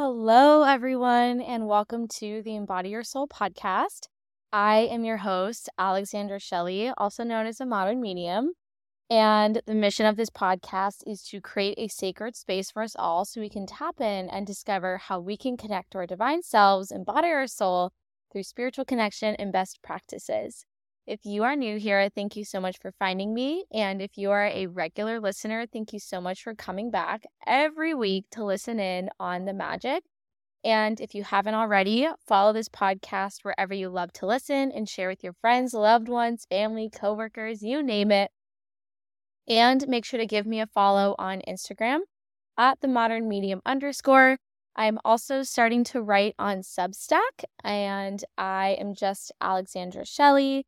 Hello, everyone, and welcome to the Embody Your Soul podcast. I am your host, Alexandra Shelley, also known as a modern medium. And the mission of this podcast is to create a sacred space for us all so we can tap in and discover how we can connect to our divine selves, embody our soul through spiritual connection and best practices. If you are new here, thank you so much for finding me. And if you are a regular listener, thank you so much for coming back every week to listen in on the magic. And if you haven't already, follow this podcast wherever you love to listen and share with your friends, loved ones, family, coworkers, you name it. And make sure to give me a follow on Instagram at themodernmedium_. I'm also starting to write on Substack, and I am just Alexandra Shelley.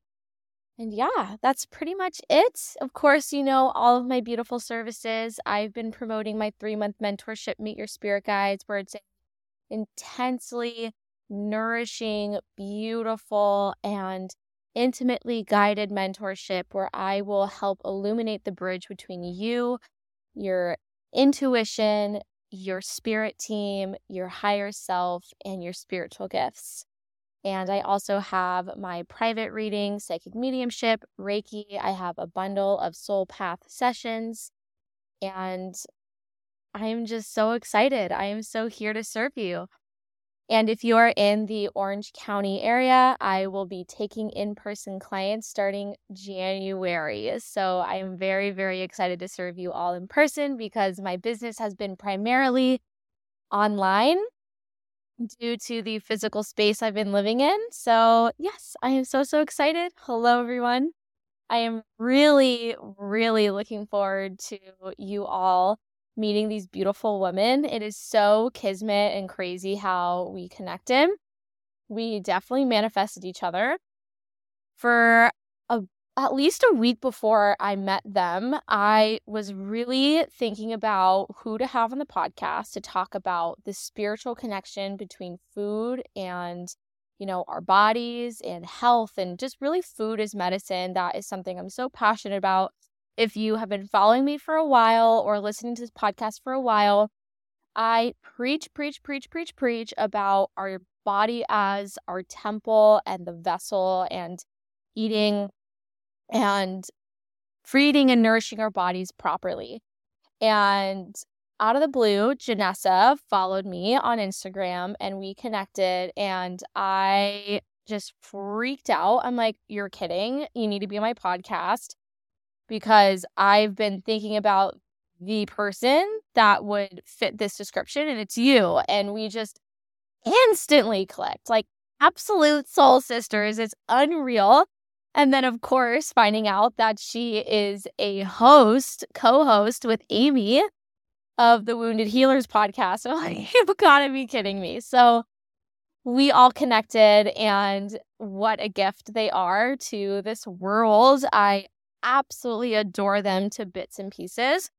And yeah, that's pretty much it. Of course, you know all of my beautiful services. I've been promoting my 3-month mentorship, Meet Your Spirit Guides, where it's intensely nourishing, beautiful, and intimately guided mentorship where I will help illuminate the bridge between you, your intuition, your spirit team, your higher self, and your spiritual gifts. And I also have my private reading, psychic mediumship, Reiki. I have a bundle of soul path sessions. And I'm just so excited. I am so here to serve you. And if you are in the Orange County area, I will be taking in-person clients starting January. So I'm very, very excited to serve you all in person because my business has been primarily online due to the physical space I've been living in. So yes, I am so excited. Hello, everyone. I am really, really looking forward to you all meeting these beautiful women. It is so kismet and crazy how we connected. We definitely manifested each other. For at least a week before I met them, I was really thinking about who to have on the podcast to talk about the spiritual connection between food and, you know, our bodies and health and just really food as medicine. That is something I'm so passionate about. If you have been following me for a while or listening to this podcast for a while, I preach about our body as our temple and the vessel and eating and feeding and nourishing our bodies properly. And out of the blue, Janessa followed me on Instagram and we connected, and I just freaked out. I'm like, you're kidding. You need to be on my podcast. Because I've been thinking about the person that would fit this description, and it's you. And we just instantly clicked, like absolute soul sisters. It's unreal. And then, of course, finding out that she is a co-host with Amy of the Wounded Healers podcast. I'm like, you've got to be kidding me. So we all connected, and what a gift they are to this world. I absolutely adore them to bits and pieces.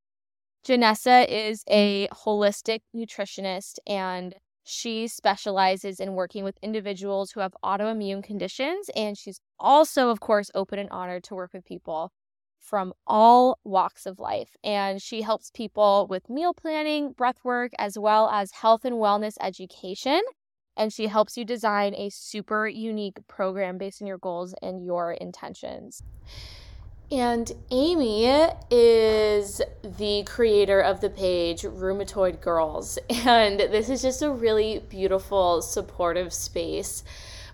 Janessa is a holistic nutritionist, and she specializes in working with individuals who have autoimmune conditions. And she's also, of course, open and honored to work with people from all walks of life. And she helps people with meal planning, breath work, as well as health and wellness education. And she helps you design a super unique program based on your goals and your intentions. And Amy is the creator of the page Rheumatoid Girls. And this is just a really beautiful, supportive space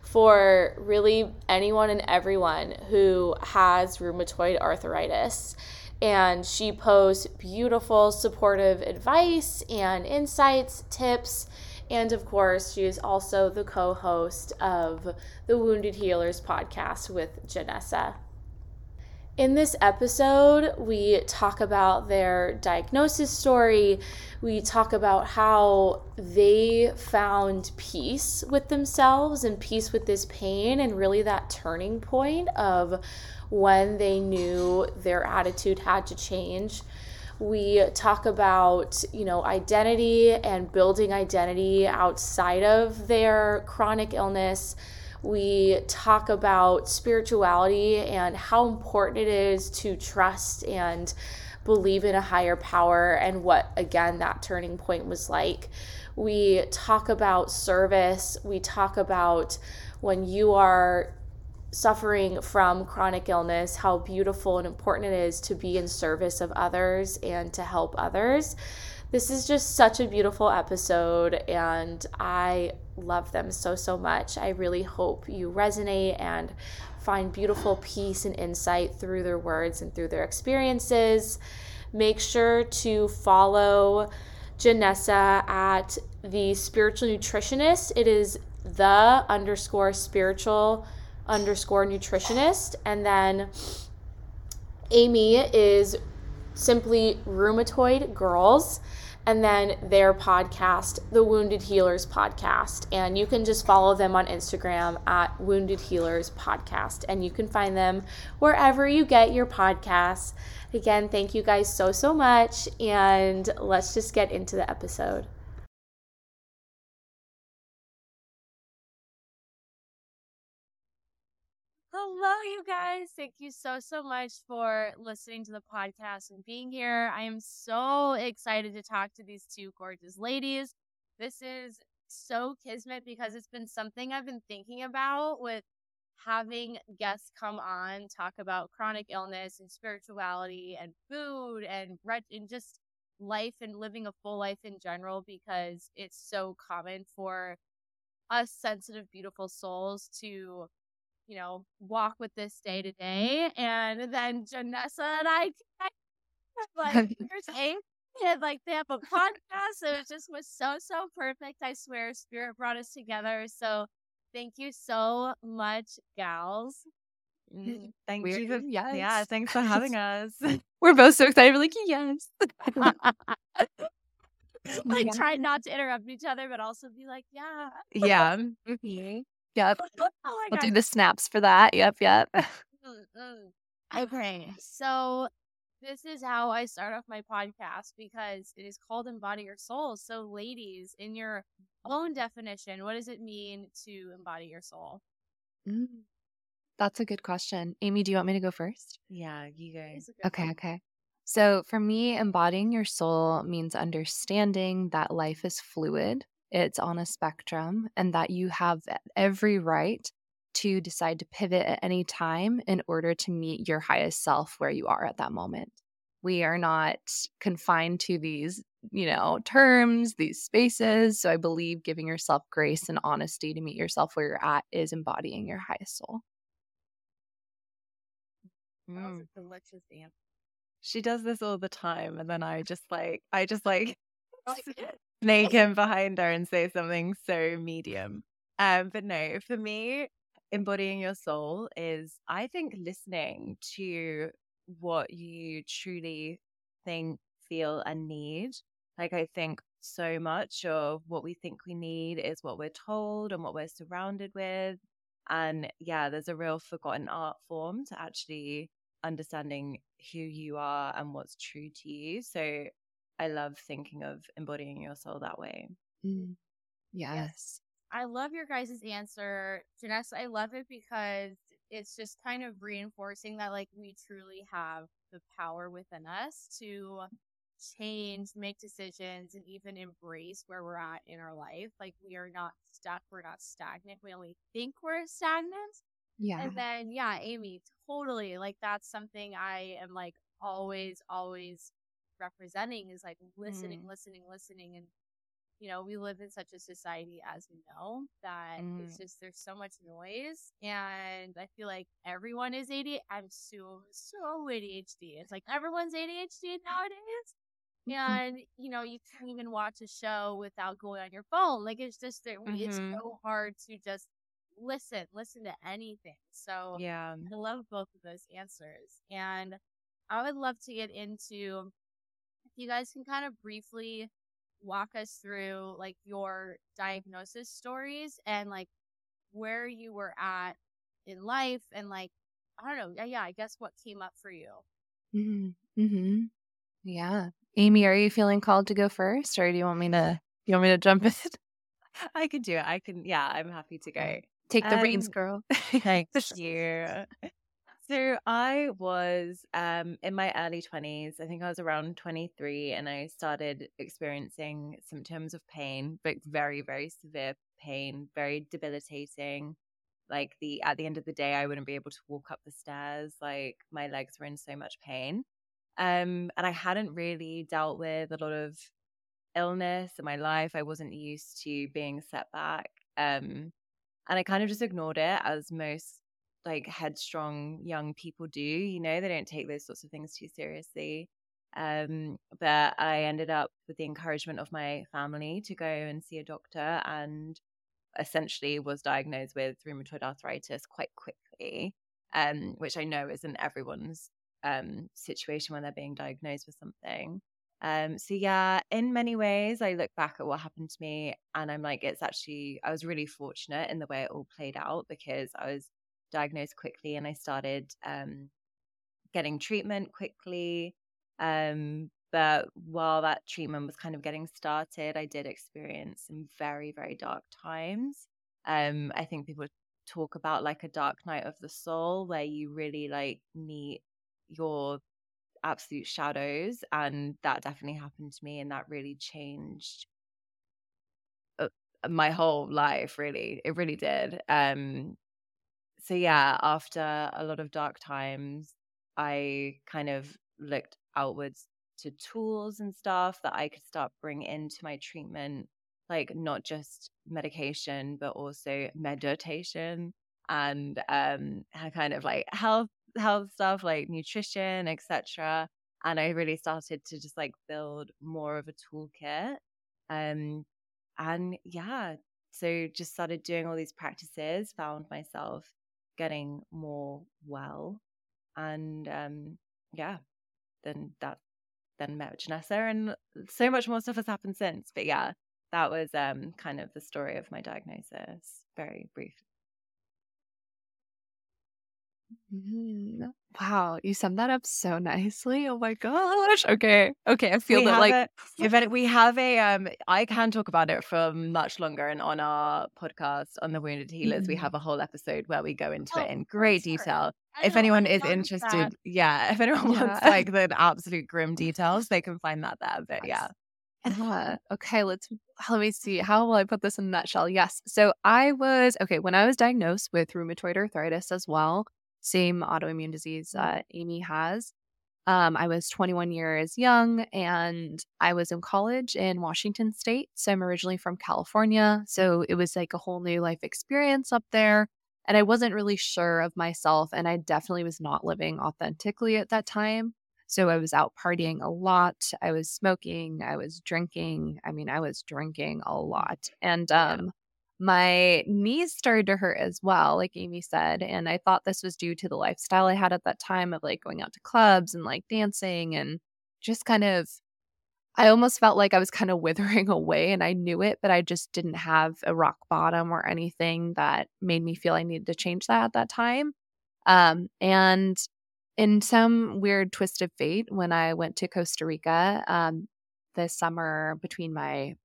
for really anyone and everyone who has rheumatoid arthritis. And she posts beautiful, supportive advice and insights, tips. And of course, she is also the co-host of the Wounded Healers podcast with Janessa. In this episode, we talk about their diagnosis story. We talk about how they found peace with themselves and peace with this pain, and really that turning point of when they knew their attitude had to change. We talk about, you know, identity and building identity outside of their chronic illness. We talk about spirituality and how important it is to trust and believe in a higher power, and what, again, that turning point was like. We talk about service. We talk about when you are suffering from chronic illness, how beautiful and important it is to be in service of others and to help others. This is just such a beautiful episode, and I love them so, so much. I really hope you resonate and find beautiful peace and insight through their words and through their experiences. Make sure to follow Janessa at the Spiritual Nutritionist. It is the_spiritual_nutritionist. And then Amy is simply Rheumatoid Girls, and then their podcast, the Wounded Healers podcast. And you can just follow them on Instagram at Wounded Healers podcast, and you can find them wherever you get your podcasts. Again, thank you guys so, so much, and let's just get into the episode. Hello, you guys. Thank you so, so much for listening to the podcast and being here. I am so excited to talk to these two gorgeous ladies. This is so kismet because it's been something I've been thinking about with having guests come on, talk about chronic illness and spirituality and food and bread and just life and living a full life in general, because it's so common for us sensitive, beautiful souls to walk with this day to day. And then Janessa and I connected, like, there's Amy, and like they have a podcast. It just was so, so perfect. I swear Spirit brought us together. So thank you so much, gals. Thank you. Yes. Yeah, thanks for having us. We're both so excited. We're like, yes. Like, try not to interrupt each other, but also be like, yeah. Yeah. Mm-hmm. Yep. Oh, we'll do the snaps for that. Yep. Okay. So this is how I start off my podcast, because it is called Embody Your Soul. So ladies, in your own definition, what does it mean to embody your soul? That's a good question. Amy, do you want me to go first? Yeah, you guys. Okay. So for me, embodying your soul means understanding that life is fluid. It's on a spectrum, and that you have every right to decide to pivot at any time in order to meet your highest self where you are at that moment. We are not confined to these, terms, these spaces. So I believe giving yourself grace and honesty to meet yourself where you're at is embodying your highest soul. That was a delicious answer. She does this all the time, and then I just snake him behind her and say something so medium. But no, for me, embodying your soul is, I think, listening to what you truly think, feel, and need. Like, I think so much of what we think we need is what we're told and what we're surrounded with. And yeah, there's a real forgotten art form to actually understanding who you are and what's true to you. So I love thinking of embodying your soul that way. Mm. Yes. I love your guys' answer, Janessa. I love it because it's just kind of reinforcing that, like, we truly have the power within us to change, make decisions, and even embrace where we're at in our life. Like, we are not stuck. We're not stagnant. We only think we're stagnant. Yeah. And then, Amy, totally. Like, that's something I am, like, always representing is, like, listening. And we live in such a society, as we know, that it's just, there's so much noise, and I feel like everyone is ADHD. I'm so ADHD. It's like everyone's ADHD nowadays. And you can't even watch a show without going on your phone. Like, it's just that it's so hard to just listen to anything. So yeah, I love both of those answers, and I would love to get into, if you guys can kind of briefly walk us through, like, your diagnosis stories and, like, where you were at in life and, like, I don't know. Yeah, I guess what came up for you. Mm-hmm. Yeah. Amy, are you feeling called to go first, or do you want me to? You want me to jump in? I can do it. I can. Yeah, I'm happy to go. Take the reins, girl. Thank you. So I was in my early 20s. I think I was around 23, and I started experiencing symptoms of pain, but very, very severe pain, very debilitating. Like at the end of the day, I wouldn't be able to walk up the stairs. Like my legs were in so much pain. And I hadn't really dealt with a lot of illness in my life. I wasn't used to being set back. And I kind of just ignored it, as most like headstrong young people do, you know, they don't take those sorts of things too seriously. But I ended up with the encouragement of my family to go and see a doctor, and essentially was diagnosed with rheumatoid arthritis quite quickly, which I know isn't everyone's situation when they're being diagnosed with something. So yeah, in many ways, I look back at what happened to me and I'm like, it's actually, I was really fortunate in the way it all played out, because I was diagnosed quickly and I started getting treatment quickly. But while that treatment was kind of getting started, I did experience some very, very dark times. I think people talk about like a dark night of the soul, where you really like meet your absolute shadows, and that definitely happened to me, and that really changed my whole life, really. It really did. So yeah, after a lot of dark times, I kind of looked outwards to tools and stuff that I could start bringing into my treatment, like not just medication, but also meditation and kind of like health stuff, like nutrition, etc. And I really started to just like build more of a toolkit, and yeah, so just started doing all these practices, found myself getting more well, and yeah, then met Janessa, and so much more stuff has happened since. But yeah, that was kind of the story of my diagnosis, very brief. Wow, you summed that up so nicely. Oh my gosh. Okay, I feel that like we have a I can talk about it for much longer, and on our podcast on the Wounded Healers, we have a whole episode where we go into it in great detail. If anyone is interested, if anyone wants like the absolute grim details, they can find that there. But yeah. Okay, let me see. How will I put this in a nutshell? Yes. So I was when I was diagnosed with rheumatoid arthritis as well, same autoimmune disease that Amy has. I was 21 years young, and I was in college in Washington State. So I'm originally from California. So it was like a whole new life experience up there. And I wasn't really sure of myself, and I definitely was not living authentically at that time. So I was out partying a lot. I was smoking. I was drinking. I mean, I was drinking a lot. And my knees started to hurt as well, like Amy said, and I thought this was due to the lifestyle I had at that time of like going out to clubs and like dancing, and just kind of, I almost felt like I was kind of withering away, and I knew it, but I just didn't have a rock bottom or anything that made me feel I needed to change that at that time. And in some weird twist of fate, when I went to Costa Rica this summer between my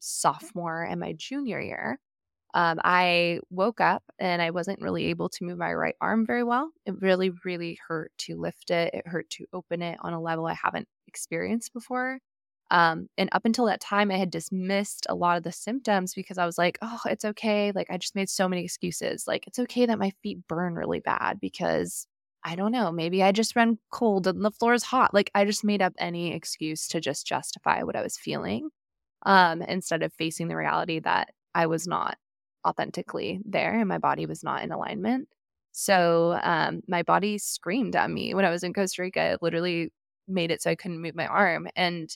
sophomore and my junior year, I woke up and I wasn't really able to move my right arm very well. It really, really hurt to lift it. It hurt to open it on a level I haven't experienced before. And up until that time, I had dismissed a lot of the symptoms because I was like, oh, it's okay. Like I just made so many excuses. Like it's okay that my feet burn really bad because I don't know, maybe I just ran cold and the floor is hot. Like I just made up any excuse to just justify what I was feeling, instead of facing the reality that I was not authentically there and my body was not in alignment. So my body screamed at me when I was in Costa Rica. It literally made it so I couldn't move my arm. And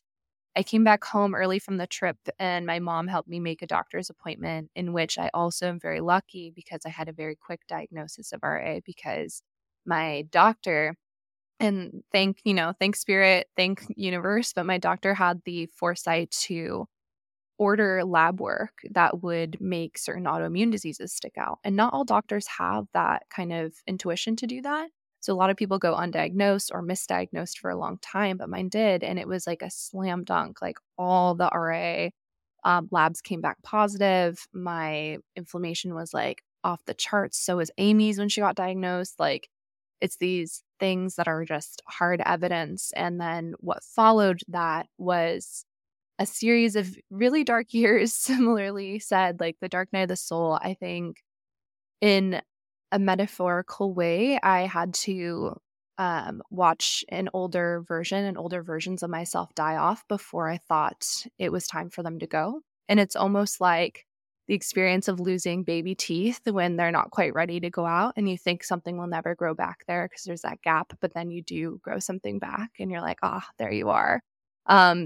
I came back home early from the trip, and my mom helped me make a doctor's appointment, in which I also am very lucky because I had a very quick diagnosis of RA, because my doctor, and thank spirit, thank universe, but my doctor had the foresight to order lab work that would make certain autoimmune diseases stick out. And not all doctors have that kind of intuition to do that. So a lot of people go undiagnosed or misdiagnosed for a long time, but mine did. And it was like a slam dunk, like all the RA labs came back positive. My inflammation was like off the charts. So was Amy's when she got diagnosed. Like It's these things that are just hard evidence. And then what followed that was a series of really dark years, similarly said, like the dark night of the soul. I think in a metaphorical way, I had to watch older versions of myself die off before I thought it was time for them to go. And it's almost like the experience of losing baby teeth when they're not quite ready to go out and you think something will never grow back there because there's that gap, but then you do grow something back and you're like, ah, there you are.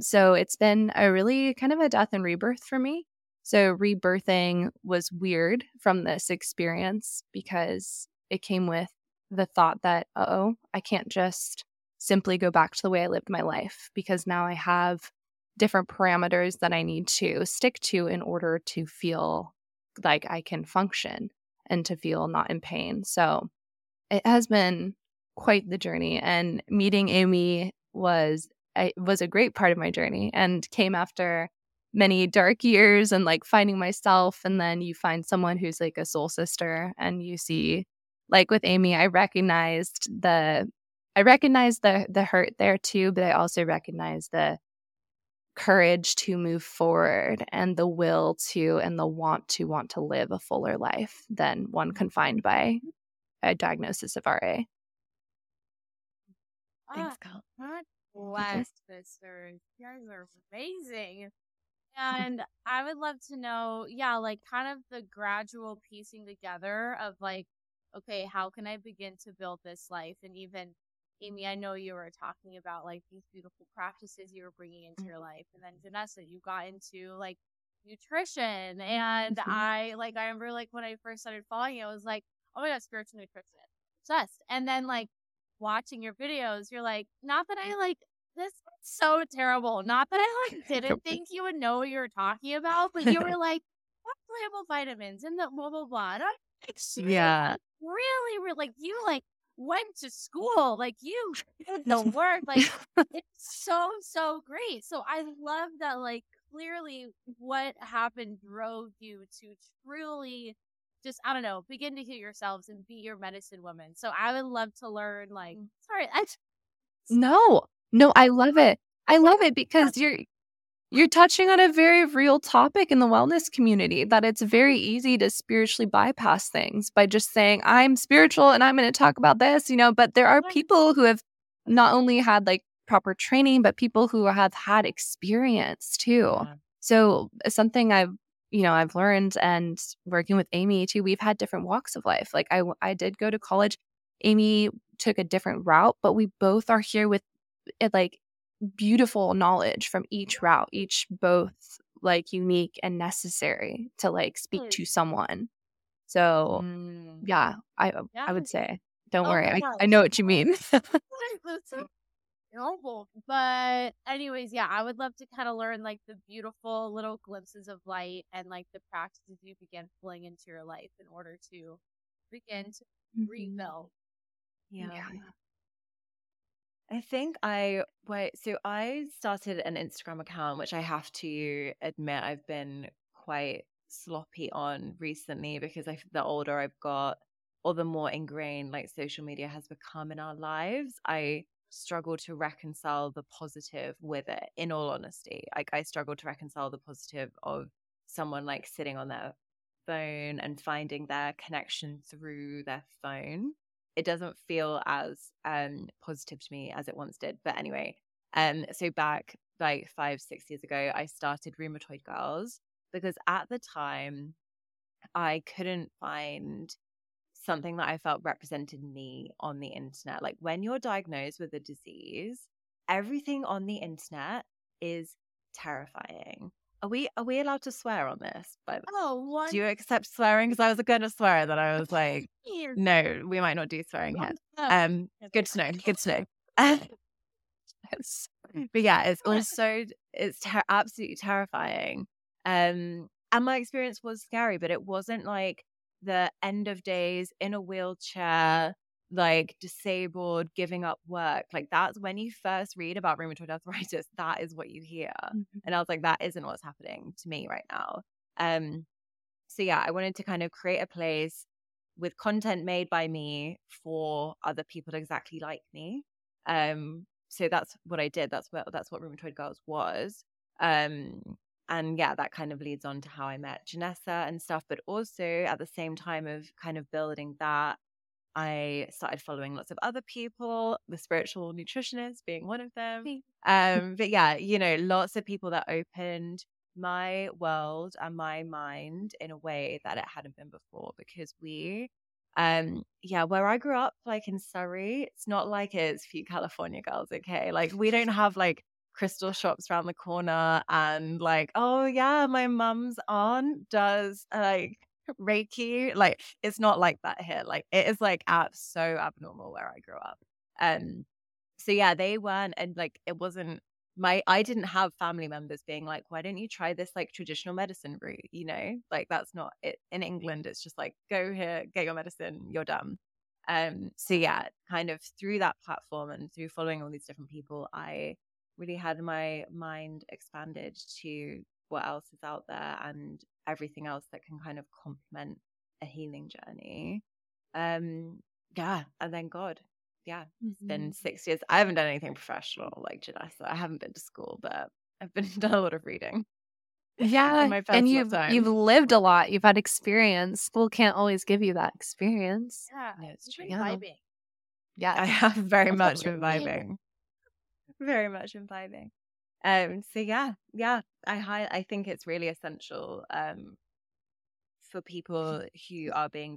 So it's been a really kind of a death and rebirth for me. So rebirthing was weird from this experience because it came with the thought that, I can't just simply go back to the way I lived my life because now I have different parameters that I need to stick to in order to feel like I can function and to feel not in pain. So it has been quite the journey, and meeting Amy was a great part of my journey and came after many dark years and like finding myself. And then you find someone who's like a soul sister, and you see, like with Amy, I recognized the hurt there too, but I also recognized the courage to move forward and the will to and the want to live a fuller life than one confined by a diagnosis of RA. Thanks, Cal. Blessed sisters. You guys are amazing. And I would love to know, like kind of the gradual piecing together of like, okay, how can I begin to build this life? And even Amy, I know you were talking about like these beautiful practices you were bringing into your life. And then Janessa, you got into like nutrition. And I remember like when I first started following you, I was like, oh my God, spiritual nutritionist. Obsessed. And then like watching your videos, you're like, not that I like, this is so terrible. Not that I like didn't think you would know what you were talking about, but you were like, what playable vitamins and the blah, blah, blah. And I'm like, yeah. Really, like you like went to school, like you did the work, like it's so great. So I love that, like clearly what happened drove you to truly just, I don't know, begin to heal yourselves and be your medicine woman. So I would love to learn, like, sorry, I love it. I love it because you're touching on a very real topic in the wellness community, that it's very easy to spiritually bypass things by just saying, I'm spiritual and I'm going to talk about this, you know, but there are people who have not only had like proper training, but people who have had experience too. Yeah. So something I've learned, and working with Amy too, we've had different walks of life. Like I did go to college. Amy took a different route, but we both are here with it, like, beautiful knowledge from each route, each both like unique and necessary to like speak to someone. So I would say, don't worry. I know what you mean. But anyways, I would love to kind of learn like the beautiful little glimpses of light and like the practices you began pulling into your life in order to begin to rebuild. Yeah. I think I started an Instagram account, which I have to admit I've been quite sloppy on recently, because the older I've got or the more ingrained like social media has become in our lives, I struggle to reconcile the positive with it, in all honesty. Like I struggle to reconcile the positive of someone like sitting on their phone and finding their connection through their phone. It doesn't feel as positive to me as it once did. But anyway, so back like 5-6 years ago, I started Rheumatoid Girls because at the time I couldn't find something that I felt represented me on the internet. Like when you're diagnosed with a disease, everything on the internet is terrifying. Are we allowed to swear on this? Do you accept swearing? Because I was going to swear, and then I was like, no, we might not do swearing here. Good to know. But yeah, it's also absolutely terrifying. And my experience was scary, but it wasn't like the end of days in a wheelchair, like disabled, giving up work. Like that's when you first read about rheumatoid arthritis, that is what you hear. And I was like, that isn't what's happening to me right now. So yeah, I wanted to kind of create a place with content made by me for other people exactly like me. So that's what I did. That's what Rheumatoid Girls was. And yeah, that kind of leads on to how I met Janessa and stuff. But also at the same time of kind of building that, I started following lots of other people, the Spiritual Nutritionist being one of them. But yeah, you know, lots of people that opened my world and my mind in a way that it hadn't been before, because we, where I grew up, like in Surrey, it's not like it's few California girls, okay? Like we don't have like crystal shops around the corner and like, oh yeah, my mum's aunt does like Reiki. Like it's not like that here. Like it is like so abnormal where I grew up. So yeah, they weren't, and like it wasn't I didn't have family members being like, why don't you try this like traditional medicine route, you know? Like that's not it in England. It's just like, go here, get your medicine, you're done. So yeah, kind of through that platform and through following all these different people, I really had my mind expanded to what else is out there and everything else that can kind of complement a healing journey. And then God. Yeah, it's been 6 years. I haven't done anything professional like Janessa. I haven't been to school, but I've done a lot of reading. Yeah, and you've lived a lot. You've had experience. School can't always give you that experience. Yeah, no, it's true. Vibing. Yeah, I have very much been vibing. So yeah. I think it's really essential for people who are being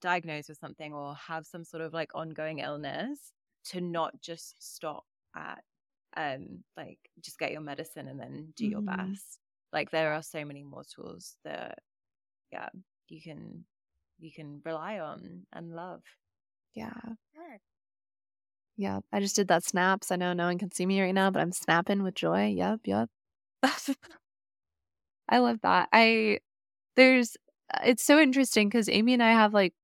diagnosed with something or have some sort of like ongoing illness to not just stop at like just get your medicine and then do your best. Like there are so many more tools that you can rely on and love. Yeah, I just did that snaps. I know no one can see me right now, but I'm snapping with joy. Yep. I love that. It's so interesting because Amy and I have like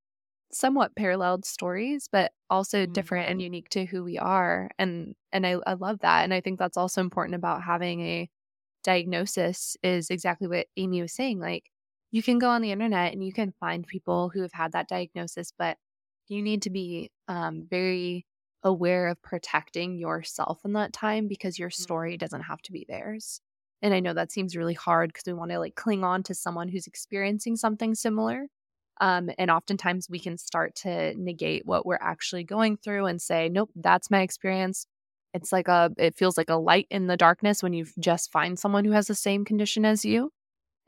somewhat paralleled stories, but also different and unique to who we are. And I love that. And I think that's also important about having a diagnosis is exactly what Amy was saying. Like you can go on the internet and you can find people who have had that diagnosis, but you need to be very aware of protecting yourself in that time because your story doesn't have to be theirs. And I know that seems really hard because we want to like cling on to someone who's experiencing something similar. And oftentimes we can start to negate what we're actually going through and say, nope, that's my experience. It's like it feels like a light in the darkness when you just find someone who has the same condition as you.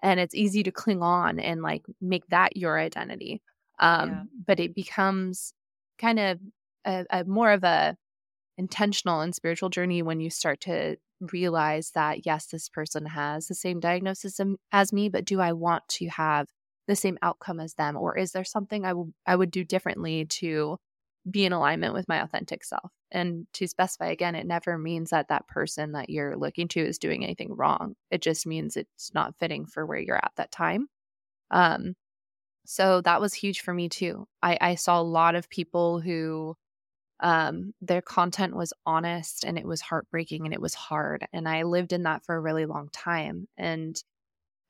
And it's easy to cling on and like make that your identity. But it becomes kind of a more of a intentional and spiritual journey when you start to realize that, yes, this person has the same diagnosis as me, but do I want to have the same outcome as them? Or is there something I would do differently to be in alignment with my authentic self? And to specify again, it never means that that person that you're looking to is doing anything wrong. It just means it's not fitting for where you're at that time. So that was huge for me too. I saw a lot of people who their content was honest and it was heartbreaking and it was hard. And I lived in that for a really long time. And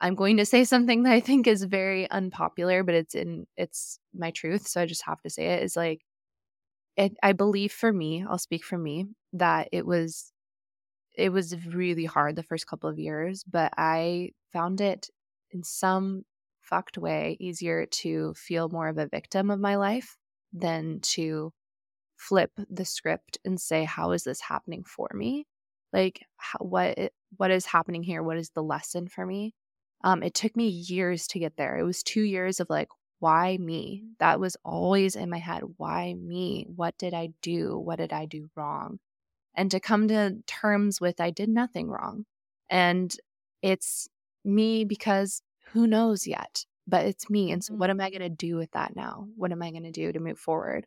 I'm going to say something that I think is very unpopular, but it's my truth. So I just have to say it is like, I believe for me, I'll speak for me, that it was really hard the first couple of years, but I found it in some fucked way easier to feel more of a victim of my life than to flip the script and say, how is this happening for me? Like what is happening here? What is the lesson for me? It took me years to get there. It was 2 years of like, why me? That was always in my head. Why me? What did I do? What did I do wrong? And to come to terms with, I did nothing wrong. And it's me because who knows yet, but it's me. And so what am I going to do with that now? What am I going to do to move forward?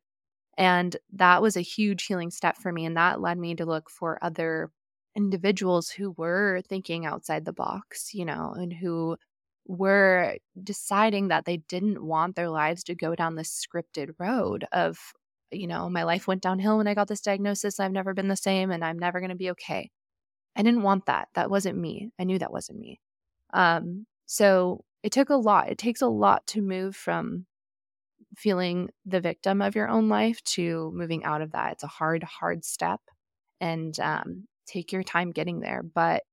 And that was a huge healing step for me. And that led me to look for other individuals who were thinking outside the box, you know, and who were deciding that they didn't want their lives to go down this scripted road of, you know, my life went downhill when I got this diagnosis. I've never been the same and I'm never going to be okay. I didn't want that. That wasn't me. I knew that wasn't me. So it took a lot. It takes a lot to move from feeling the victim of your own life to moving out of that. It's a hard, hard step, and take your time getting there. But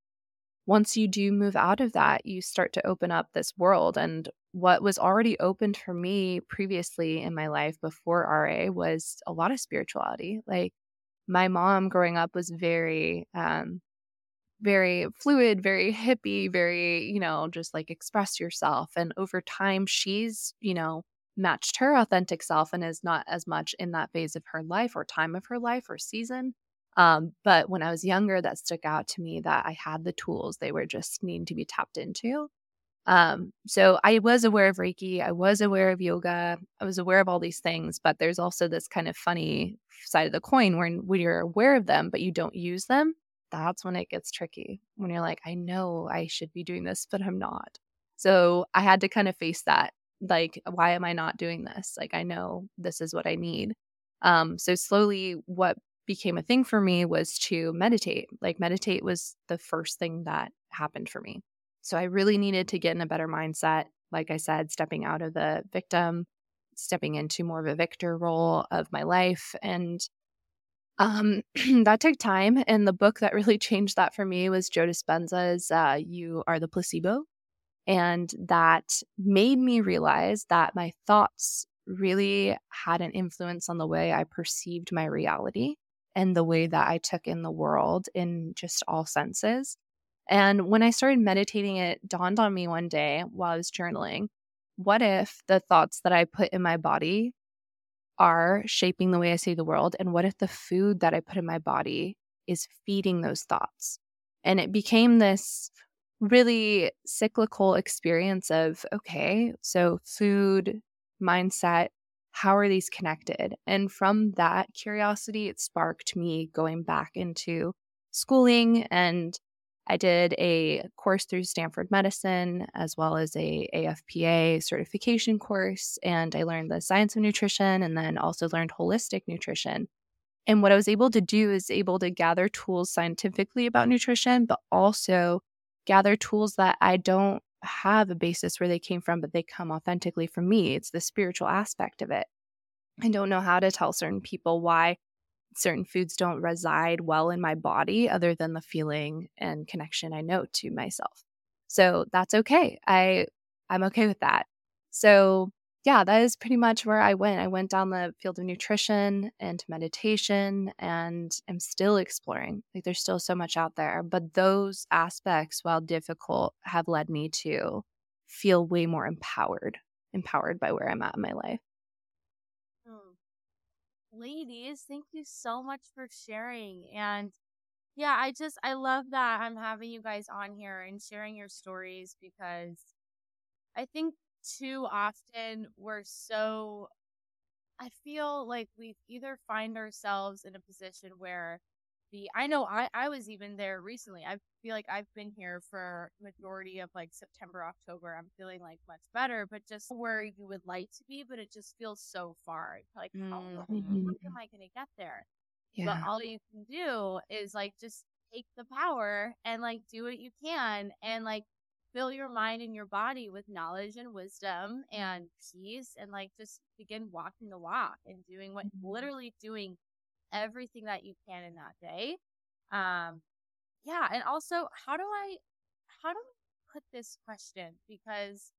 once you do move out of that, you start to open up this world. And what was already opened for me previously in my life before RA was a lot of spirituality. Like, my mom growing up was very, very fluid, very hippie, very, just like express yourself. And over time, she's, matched her authentic self and is not as much in that phase of her life or time of her life or season. But when I was younger, that stuck out to me, that I had the tools. They were just needing to be tapped into. So I was aware of Reiki. I was aware of yoga. I was aware of all these things. But there's also this kind of funny side of the coin where when you're aware of them, but you don't use them, that's when it gets tricky. When you're like, I know I should be doing this, but I'm not. So I had to kind of face that. Like, why am I not doing this? Like, I know this is what I need. So slowly what became a thing for me was to meditate. Like, meditate was the first thing that happened for me. So I really needed to get in a better mindset. Like I said, stepping out of the victim, stepping into more of a victor role of my life. And that took time. And the book that really changed that for me was Joe Dispenza's You Are the Placebo. And that made me realize that my thoughts really had an influence on the way I perceived my reality and the way that I took in the world in just all senses. And when I started meditating, it dawned on me one day while I was journaling, what if the thoughts that I put in my body are shaping the way I see the world? And what if the food that I put in my body is feeding those thoughts? And it became this really cyclical experience of, okay, so food, mindset, how are these connected? And from that curiosity, it sparked me going back into schooling, and I did a course through Stanford Medicine as well as a AFPA certification course, and I learned the science of nutrition and then also learned holistic nutrition. And what I was able to do is able to gather tools scientifically about nutrition, but also gather tools that I don't have a basis where they came from, but they come authentically from me. It's the spiritual aspect of it. I don't know how to tell certain people why certain foods don't reside well in my body other than the feeling and connection I know to myself. So that's okay. I'm okay with that. So yeah, that is pretty much where I went. I went down the field of nutrition and meditation, and I'm still exploring. Like, there's still so much out there. But those aspects, while difficult, have led me to feel way more empowered by where I'm at in my life. Ladies, thank you so much for sharing. And yeah, I love that I'm having you guys on here and sharing your stories, because I think too often I feel like we either find ourselves in a position where I was even there recently. I feel like I've been here for majority of like September, October. I'm feeling like much better, but just where you would like to be, but it just feels so far. Like, how am I going to get there? Yeah. But all you can do is like, just take the power and like do what you can and like fill your mind and your body with knowledge and wisdom and peace, and like just begin walking the walk and doing what literally doing everything that you can in that day. Yeah. And also, how do I put this question? Because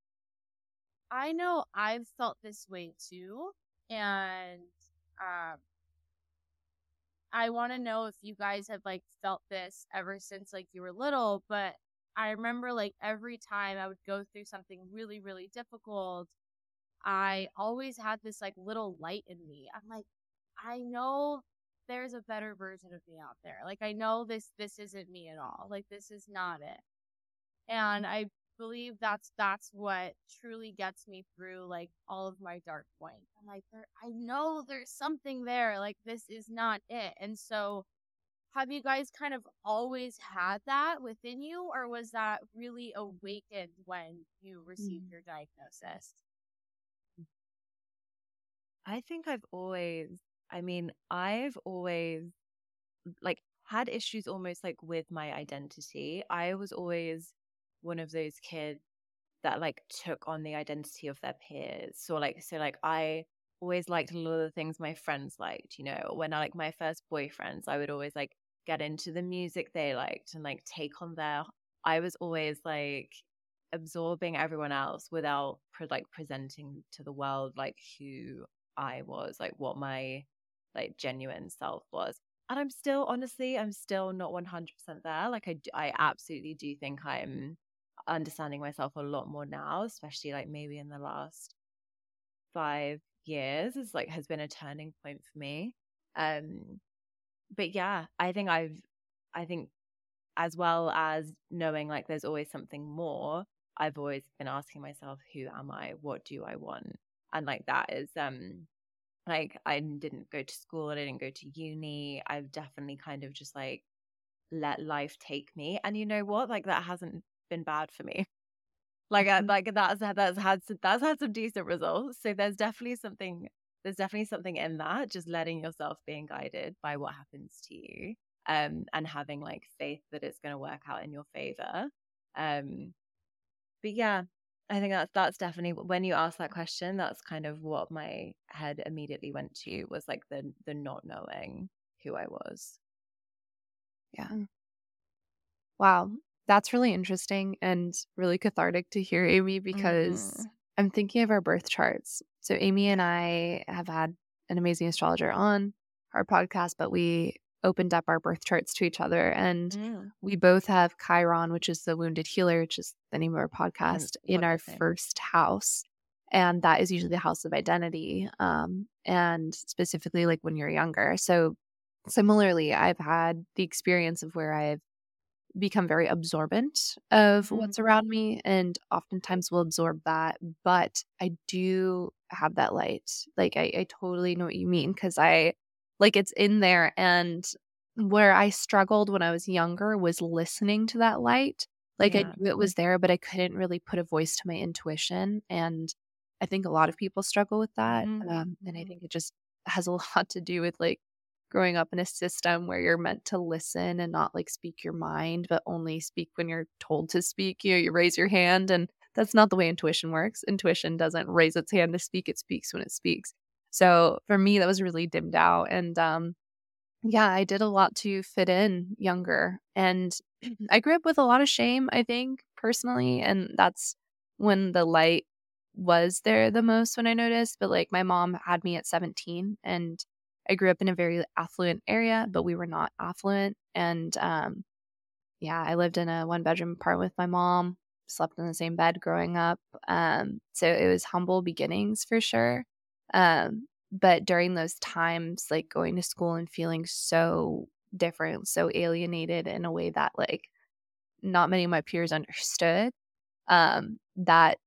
I know I've felt this way too. And, I want to know if you guys have like felt this ever since like you were little, but I remember like every time I would go through something really, really difficult, I always had this like little light in me. I'm like, I know there's a better version of me out there. Like, I know this isn't me at all. Like, this is not it. And I believe that's what truly gets me through like all of my dark points. I'm like, I know there's something there. Like, this is not it. And so have you guys kind of always had that within you, or was that really awakened when you received your diagnosis? I think I've always like had issues almost like with my identity. I was always one of those kids that like took on the identity of their peers. So like, I always liked a lot of the things my friends liked. You know, when I like my first boyfriends, I would always like get into the music they liked and like take on their, I was always like absorbing everyone else without like presenting to the world like who I was, like what my like genuine self was. And I'm still, honestly, I'm still not 100% there. Like I absolutely do think I'm understanding myself a lot more now, especially like maybe in the last 5 years is like has been a turning point for me. But yeah, I think as well as knowing like there's always something more, I've always been asking myself, who am I? What do I want? And like that is like I didn't go to school, I didn't go to uni. I've definitely kind of just like let life take me. And you know what? Like that hasn't been bad for me. Like that's had some decent results. So there's definitely something in that, just letting yourself being guided by what happens to you. And having like faith that it's going to work out in your favor. But yeah, I think that's definitely, when you asked that question, that's kind of what my head immediately went to, was like the not knowing who I was. Yeah. Wow. That's really interesting and really cathartic to hear, Amy, because I'm thinking of our birth charts. So Amy and I have had an amazing astrologer on our podcast, but we opened up our birth charts to each other, and we both have Chiron, which is the Wounded Healer, which is the name of our podcast, in our first house, and that is usually the house of identity, and specifically like when you're younger. So similarly, I've had the experience of where I've become very absorbent of what's around me, and oftentimes will absorb that, but I do have that light. Like I totally know what you mean, because like it's in there. And where I struggled when I was younger was listening to that light. Like I knew it was there, but I couldn't really put a voice to my intuition. And I think a lot of people struggle with that. And I think it just has a lot to do with like growing up in a system where you're meant to listen and not like speak your mind, but only speak when you're told to speak. You know, you raise your hand, and that's not the way intuition works. Intuition doesn't raise its hand to speak. It speaks when it speaks. So for me, that was really dimmed out. And yeah, I did a lot to fit in younger. And I grew up with a lot of shame, I think, personally. And that's when the light was there the most, when I noticed. But like my mom had me at 17, and I grew up in a very affluent area, but we were not affluent. And yeah, I lived in a 1-bedroom apartment with my mom, slept in the same bed growing up. So it was humble beginnings for sure. But during those times, like going to school and feeling so different, so alienated in a way that like not many of my peers understood, that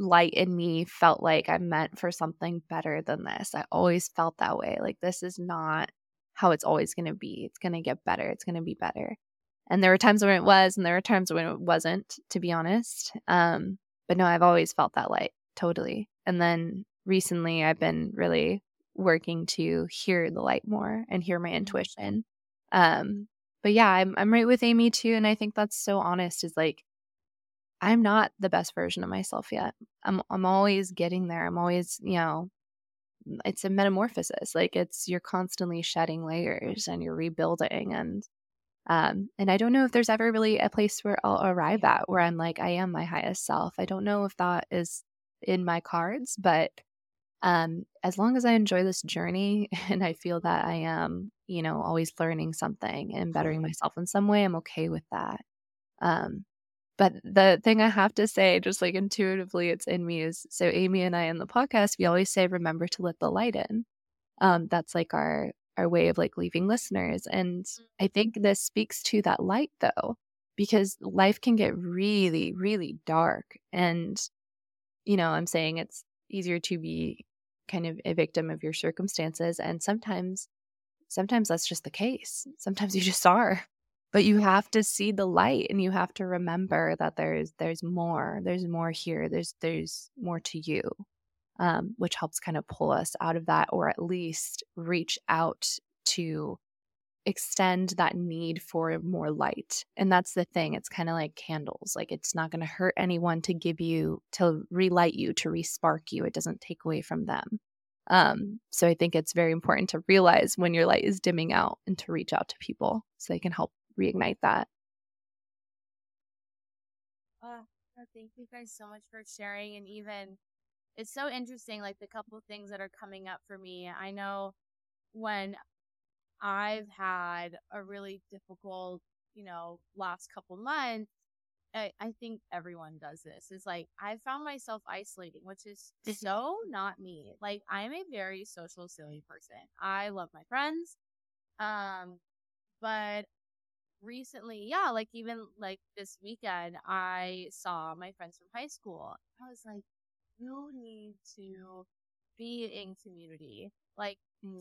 light in me felt like I'm meant for something better than this. I always felt that way. Like this is not how it's always going to be. It's going to get better. It's going to be better. And there were times when it was, and there were times when it wasn't, to be honest. But no, I've always felt that light. Totally. And then recently, I've been really working to hear the light more and hear my intuition. But yeah, I'm right with Amy too. And I think that's so honest, is like, I'm not the best version of myself yet. I'm always getting there. I'm always, you know, it's a metamorphosis. Like it's, you're constantly shedding layers and you're rebuilding. And I don't know if there's ever really a place where I'll arrive at where I'm like, I am my highest self. I don't know if that is in my cards, but as long as I enjoy this journey and I feel that I am, you know, always learning something and bettering myself in some way, I'm okay with that. But the thing I have to say, just like intuitively it's in me, is so Amy and I in the podcast, we always say, remember to let the light in. That's like our way of like leaving listeners. And I think this speaks to that light though, because life can get really, really dark. And, you know, I'm saying it's easier to be kind of a victim of your circumstances. And sometimes that's just the case. Sometimes you just are, but you have to see the light, and you have to remember that there's more here. There's more to you, which helps kind of pull us out of that, or at least reach out to extend that need for more light. And that's the thing. It's kind of like candles. Like it's not going to hurt anyone to relight you, to respark you. It doesn't take away from them. So I think it's very important to realize when your light is dimming out and to reach out to people so they can help reignite that. Thank you guys so much for sharing. And even it's so interesting, like the couple of things that are coming up for me. I know when I've had a really difficult, last couple months, I think everyone does this. It's like, I found myself isolating, which is so not me. Like, I'm a very social, silly person. I love my friends. But recently, even like this weekend, I saw my friends from high school. I was like, you need to be in community. Like,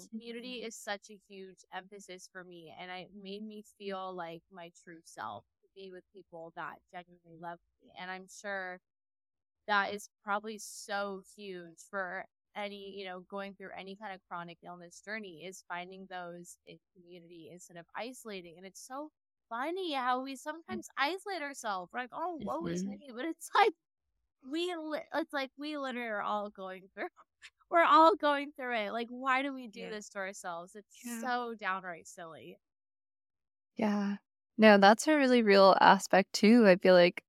community is such a huge emphasis for me. And it made me feel like my true self. Be with people that genuinely love me. And I'm sure that is probably so huge for any, going through any kind of chronic illness journey, is finding those in community instead of isolating. And it's so funny how we sometimes isolate ourselves. We're like, oh, woe is me. But it's like, we literally are all going through. We're all going through it. Like, why do we do this to ourselves? It's so downright silly. Yeah. No, that's a really real aspect too. I feel like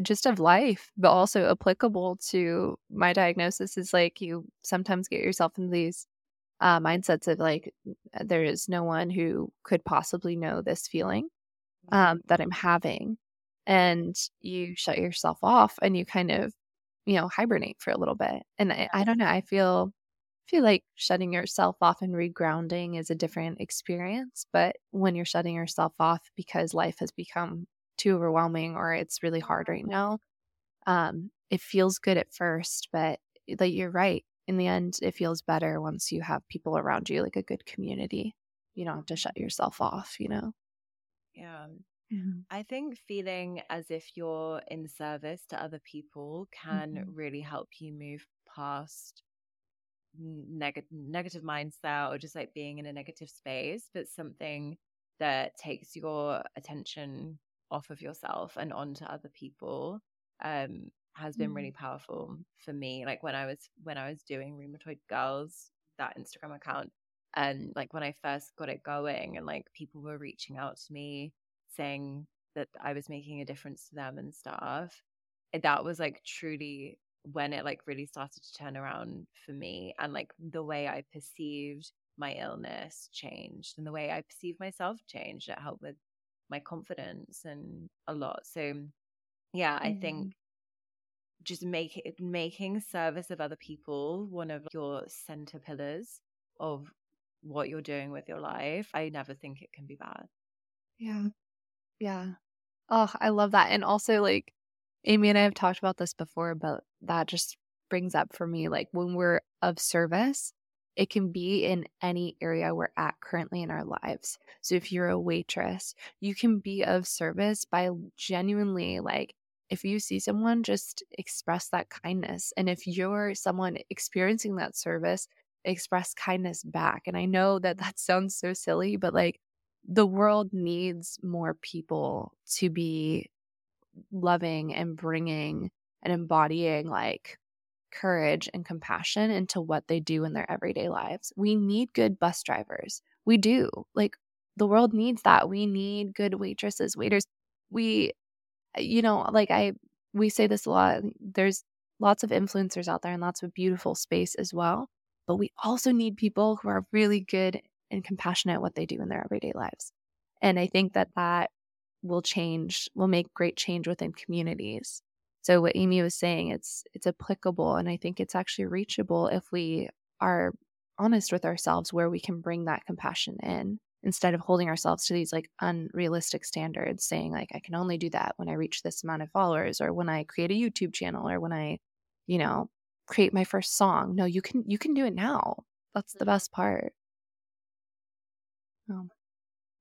just of life, but also applicable to my diagnosis, is like you sometimes get yourself in these mindsets of like, there is no one who could possibly know this feeling that I'm having. And you shut yourself off and you kind of, hibernate for a little bit. And I don't know, I feel like shutting yourself off and regrounding is a different experience, but when you're shutting yourself off because life has become too overwhelming or it's really hard right now, it feels good at first, but like you're right, in the end, it feels better once you have people around you, like a good community. You don't have to shut yourself off, Yeah. Mm-hmm. I think feeling as if you're in service to other people can really help you move past negative mindset or just like being in a negative space, but something that takes your attention off of yourself and onto other people has been really powerful for me. Like when I was doing Rheumatoid Girls, that Instagram account, and like when I first got it going and like people were reaching out to me saying that I was making a difference to them and stuff, that was like truly when it like really started to turn around for me, and like the way I perceived my illness changed and the way I perceived myself changed. It helped with my confidence and a lot. So yeah, I think just making service of other people one of your center pillars of what you're doing with your life, I never think it can be bad. Yeah. Oh, I love that. And also like Amy and I have talked about this before, but that just brings up for me, like when we're of service, it can be in any area we're at currently in our lives. So if you're a waitress, you can be of service by genuinely, like if you see someone, just express that kindness. And if you're someone experiencing that service, express kindness back. And I know that that sounds so silly, but like the world needs more people to be loving and bringing and embodying like courage and compassion into what they do in their everyday lives. We need good bus drivers. We do. Like the world needs that. We need good waitresses, waiters. We, like we say this a lot. There's lots of influencers out there and lots of beautiful space as well. But we also need people who are really good and compassionate at what they do in their everyday lives. And I think that will make great change within communities. So what Amy was saying, it's applicable, and I think it's actually reachable if we are honest with ourselves where we can bring that compassion in instead of holding ourselves to these like unrealistic standards, saying like I can only do that when I reach this amount of followers or when I create a YouTube channel or when I, create my first song. No, you can do it now. That's the best part.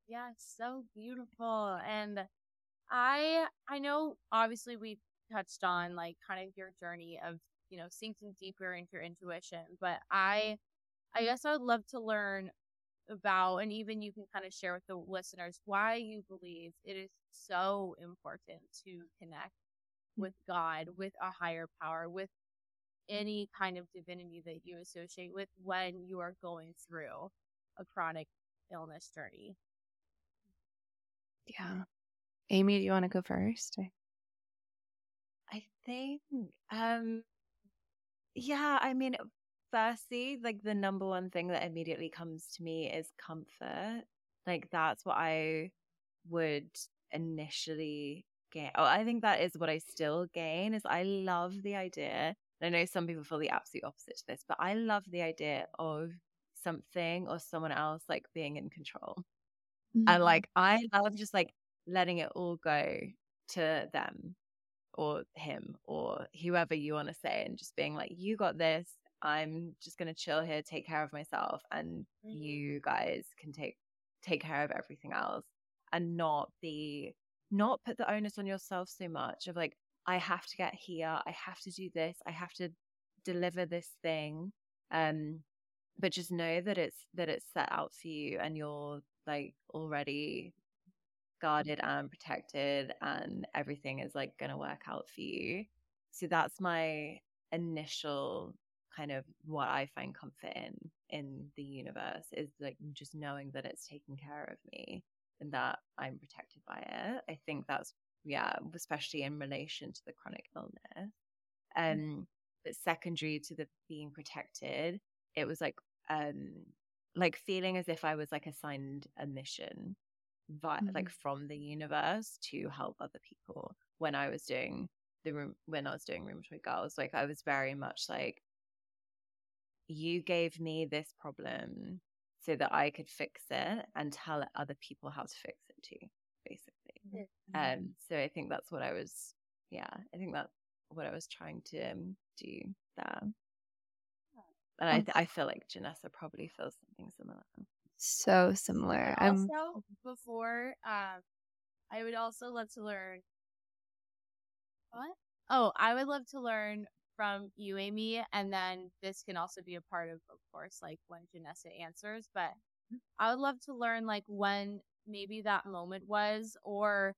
Yeah, it's so beautiful. And I know obviously we touched on like kind of your journey of, sinking deeper into your intuition, but I guess I would love to learn about, and even you can kind of share with the listeners, why you believe it is so important to connect with God, with a higher power, with any kind of divinity that you associate with when you are going through a chronic illness journey. Yeah. Amy, do you want to go first? I think, I mean, firstly, like the number one thing that immediately comes to me is comfort. Like that's what I would initially gain. Oh, I think that is what I still gain is I love the idea. I know some people feel the absolute opposite to this, but I love the idea of something or someone else like being in control. Mm-hmm. And like I love just like letting it all go to them or him or whoever you want to say and just being like, you got this. I'm just going to chill here, take care of myself, and you guys can take care of everything else and not put the onus on yourself so much of like, I have to get here, I have to do this, I have to deliver this thing. But just know that it's set out for you and you're like already guarded and protected and everything is like going to work out for you. So that's my initial kind of what I find comfort in the universe is like just knowing that it's taking care of me and that I'm protected by it. I think that's, especially in relation to the chronic illness. But secondary to the being protected, it was like feeling as if I was like assigned a mission like from the universe to help other people. When I was doing Rheumatoid Girls, like I was very much like, you gave me this problem so that I could fix it and tell other people how to fix it too, basically. Mm-hmm. So I think that's what I was, I think that's what I was trying to do there. And I feel like Janessa probably feels something similar. So similar. And also, before, I would also love to learn. What? Oh, I would love to learn from you, Amy, and then this can also be a part of course, like when Janessa answers, but I would love to learn like when maybe that moment was, or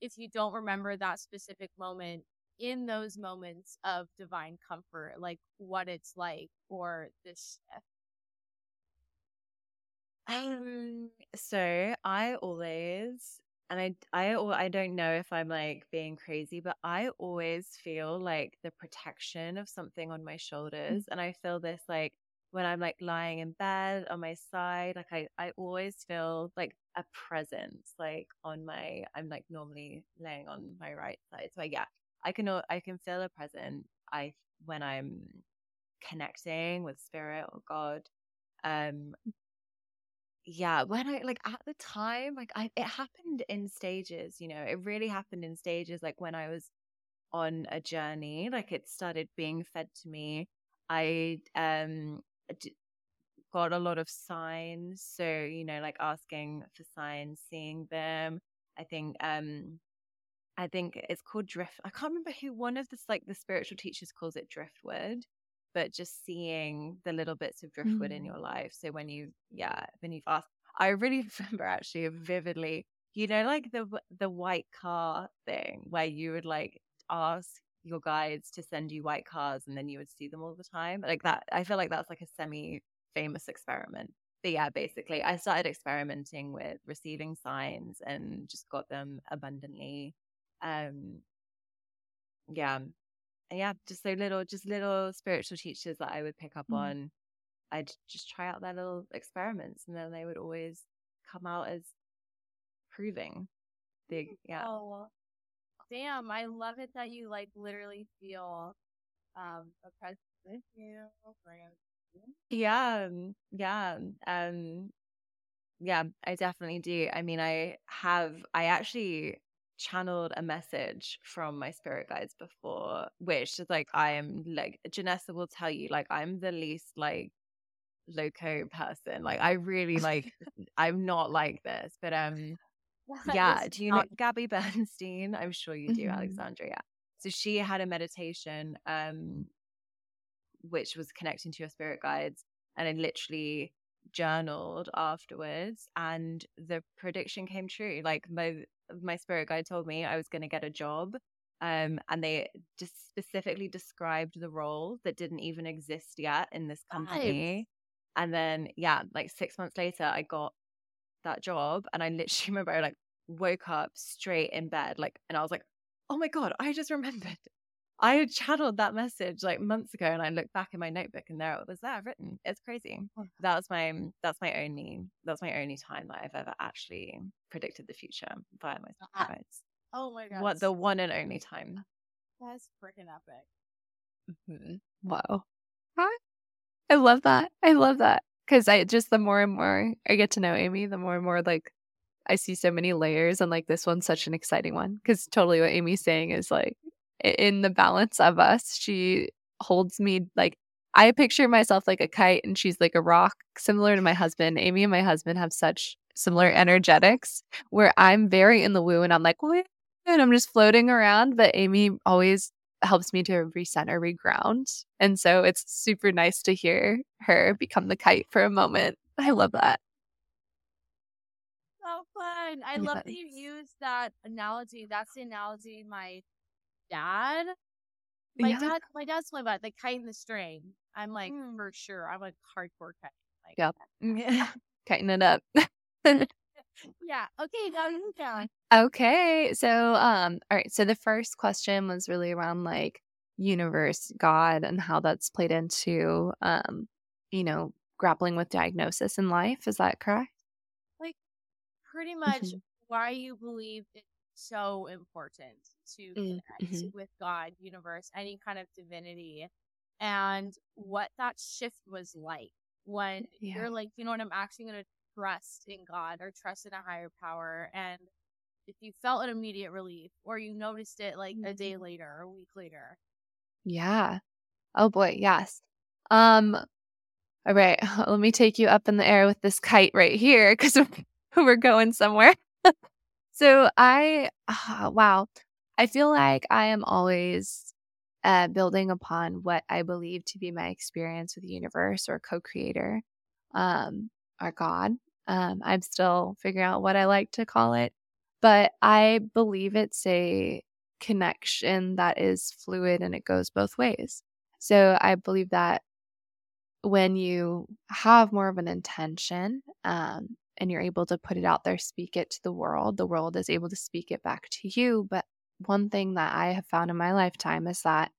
if you don't remember that specific moment, in those moments of divine comfort, like what it's like or this shift. So I always, and I don't know if I'm like being crazy, but I always feel like the protection of something on my shoulders. And I feel this like when I'm like lying in bed on my side, like I always feel like a presence, like I'm like normally laying on my right side. So I can feel a presence when I'm connecting with spirit or God. When I like at the time, like it happened in stages, you know, it really happened in stages. Like when I was on a journey, like it started being fed to me. I got a lot of signs. So, you know, like asking for signs, seeing them. I think it's called drift. I can't remember who one of this, like the spiritual teachers calls it driftwood. But just seeing the little bits of driftwood in your life. So when you've asked, I really remember actually vividly, you know, like the white car thing where you would like ask your guides to send you white cars and then you would see them all the time. Like that, I feel like that's like a semi-famous experiment. But yeah, basically I started experimenting with receiving signs and just got them abundantly. Just so little spiritual teachers that I would pick up on. I'd just try out their little experiments, and then they would always come out as proving. Oh, damn! I love it that you like literally feel a presence with you. I definitely do. I mean, I actually channeled a message from my spirit guides before, which is like I am like Janessa will tell you, like I'm the least like loco person. Like I really like I'm not like this, but do you know Gabby Bernstein? I'm sure you do, Alexandra. Yeah, so she had a meditation which was connecting to your spirit guides, and I literally journaled afterwards, and the prediction came true. Like my spirit guide told me I was going to get a job And they just specifically described the role that didn't even exist yet in this company. Nice. And then, yeah, like 6 months later, I got that job, and I literally remember I like woke up straight in bed, like, and I was like, oh my God, I just remembered. I had channeled that message like months ago, and I looked back in my notebook and there it was there written. It's crazy. That's my only time that I've ever actually predicted the future via my spirit guides. Oh my God. What, the one and only time. That's freaking epic. Mm-hmm. Wow. Huh? I love that. Because I just, the more and more I get to know Amy, the more and more like I see so many layers, and like this one's such an exciting one. Because totally what Amy's saying is like, in the balance of us, she holds me like, I picture myself like a kite and she's like a rock, similar to my husband. Amy and my husband have such similar energetics where I'm very in the woo and I'm like, woo, and I'm just floating around. But Amy always helps me to recenter, reground. And so it's super nice to hear her become the kite for a moment. I love that. So fun. I love that you use that analogy. That's the analogy my dad. My dad's talking about the kite and the string. I'm like, for sure. I'm a hardcore kite. Like, yep. Yeah. Tighten it up. Yeah. Okay. Go on. Okay. So, all right. So the first question was really around like universe, God, and how that's played into, grappling with diagnosis in life. Is that correct? Like, pretty much why you believe it's so important to connect with God, universe, any kind of divinity, and what that shift was like. When you're like, you know what, I'm actually going to trust in God or trust in a higher power. And if you felt an immediate relief or you noticed it like a day later or a week later. Yeah. Oh boy. Yes. All right. Let me take you up in the air with this kite right here because we're going somewhere. So I feel like I am always building upon what I believe to be my experience with the universe or co-creator, or God. I'm still figuring out what I like to call it, but I believe it's a connection that is fluid and it goes both ways. So I believe that when you have more of an intention, and you're able to put it out there, speak it to the world is able to speak it back to you. But one thing that I have found in my lifetime is that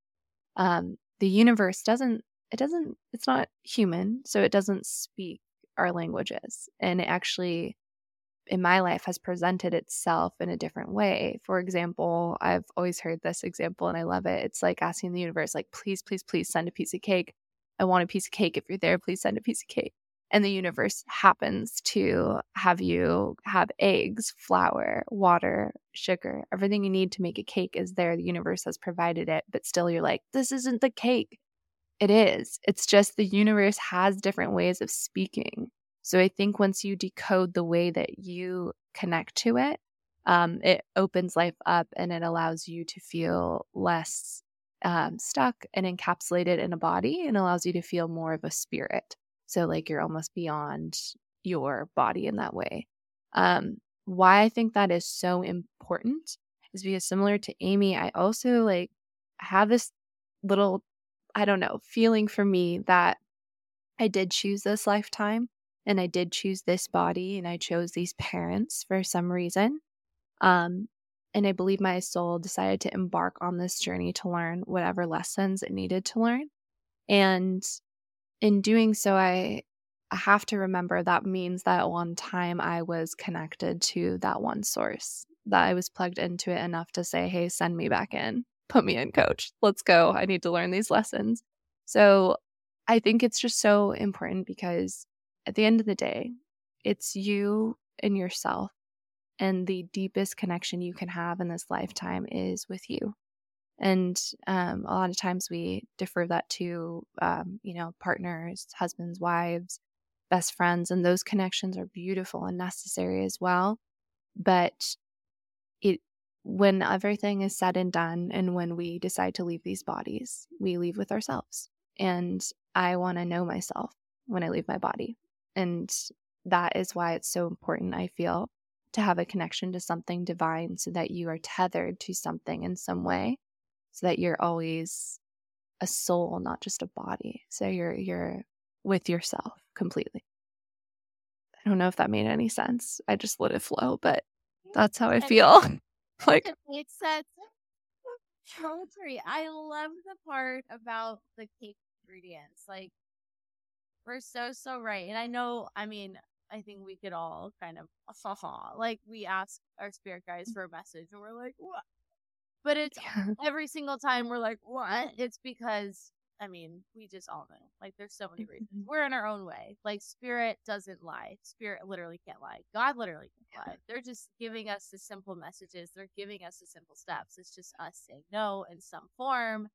the universe it's not human, so it doesn't speak our languages. And it actually, in my life, has presented itself in a different way. For example, I've always heard this example and I love it. It's like asking the universe, like, please, please, please send a piece of cake. I want a piece of cake. If you're there, please send a piece of cake. And the universe happens to have you have eggs, flour, water, sugar. Everything you need to make a cake is there. The universe has provided it, but still you're like, this isn't the cake. It is. It's just the universe has different ways of speaking. So I think once you decode the way that you connect to it, it opens life up and it allows you to feel less stuck and encapsulated in a body and allows you to feel more of a spirit. So like you're almost beyond your body in that way. Why I think that is so important is because similar to Amy, I also like have this little, I don't know, feeling for me that I did choose this lifetime and I did choose this body and I chose these parents for some reason. And I believe my soul decided to embark on this journey to learn whatever lessons it needed to learn. And in doing so, I have to remember that means that at one time I was connected to that one source, that I was plugged into it enough to say, hey, send me back in, put me in, coach, let's go. I need to learn these lessons. So I think it's just so important because at the end of the day, it's you and yourself. And the deepest connection you can have in this lifetime is with you. And a lot of times we defer that to, partners, husbands, wives, best friends, and those connections are beautiful and necessary as well. But when everything is said and done and when we decide to leave these bodies, we leave with ourselves. And I want to know myself when I leave my body. And that is why it's so important, I feel, to have a connection to something divine so that you are tethered to something in some way, so that you're always a soul, not just a body. So you're with yourself completely. I don't know if that made any sense. I just let it flow, but that's how I feel. Like it made sense. Poetry. I love the part about the cake ingredients. Like, we're so right. And I know, I mean, I think we could all kind of like, we ask our spirit guides for a message and we're like, what? But it's every single time we're like, what? It's because, I mean, we just all know. Like, there's so many reasons. We're in our own way. Like, spirit doesn't lie. Spirit literally can't lie. God literally can't lie. They're just giving us the simple messages. They're giving us the simple steps. It's just us saying no in some form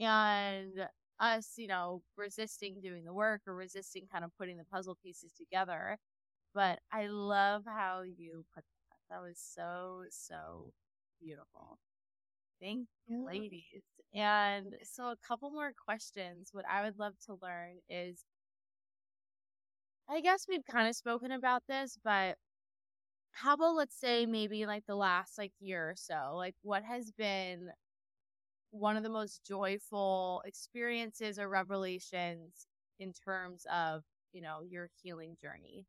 and us, you know, resisting doing the work or resisting kind of putting the puzzle pieces together. But I love how you put that. That was so beautiful. Thank you, ladies. And so a couple more questions. What I would love to learn is, I guess we've kind of spoken about this, but how about, let's say, maybe like the last like year or so, like what has been one of the most joyful experiences or revelations in terms of, you know, your healing journey?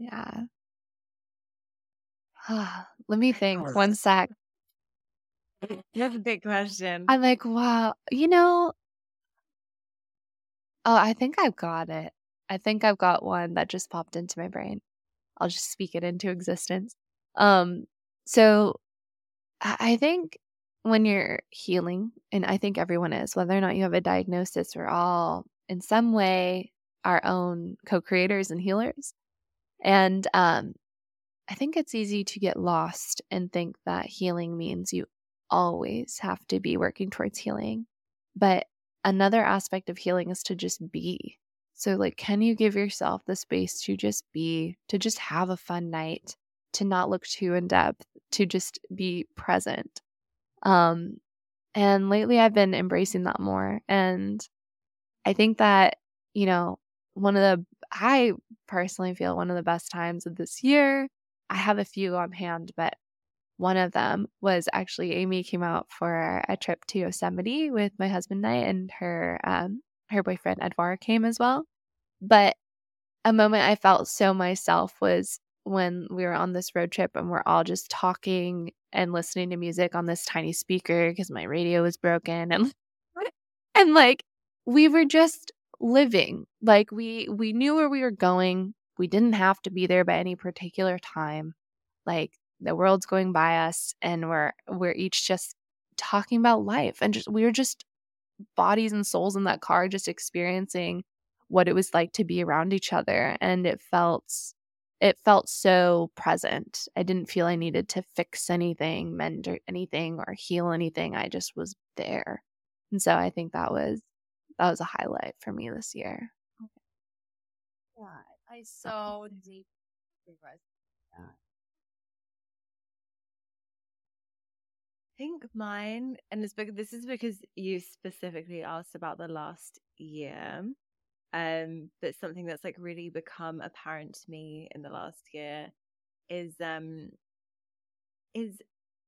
Yeah. Let me think. One sec. That's a big question. I'm like, wow, you know, oh, I think I've got it. I think I've got one that just popped into my brain. I'll just speak it into existence. So I think when you're healing, and I think everyone is, whether or not you have a diagnosis, we're all in some way our own co-creators and healers. And I think it's easy to get lost and think that healing means you always have to be working towards healing. But another aspect of healing is to just be. So like, can you give yourself the space to just be, to just have a fun night, to not look too in depth, to just be present? And lately I've been embracing that more. And I think that, you know, I personally feel one of the best times of this year. I have a few on hand, but one of them was actually Amy came out for a trip to Yosemite with my husband and I, and her boyfriend Edward came as well. But a moment I felt so myself was when we were on this road trip and we're all just talking and listening to music on this tiny speaker because my radio was broken, and like we were just living. Like we knew where we were going. We didn't have to be there by any particular time. Like, the world's going by us, and we're each just talking about life, and just we were just bodies and souls in that car, just experiencing what it was like to be around each other, and it felt so present. I didn't feel I needed to fix anything, mend anything, or heal anything. I just was there, and so I think that was a highlight for me this year. Okay. Yeah, I so deeply resonate with that. I think mine, and this is because you specifically asked about the last year, but something that's like really become apparent to me in the last year is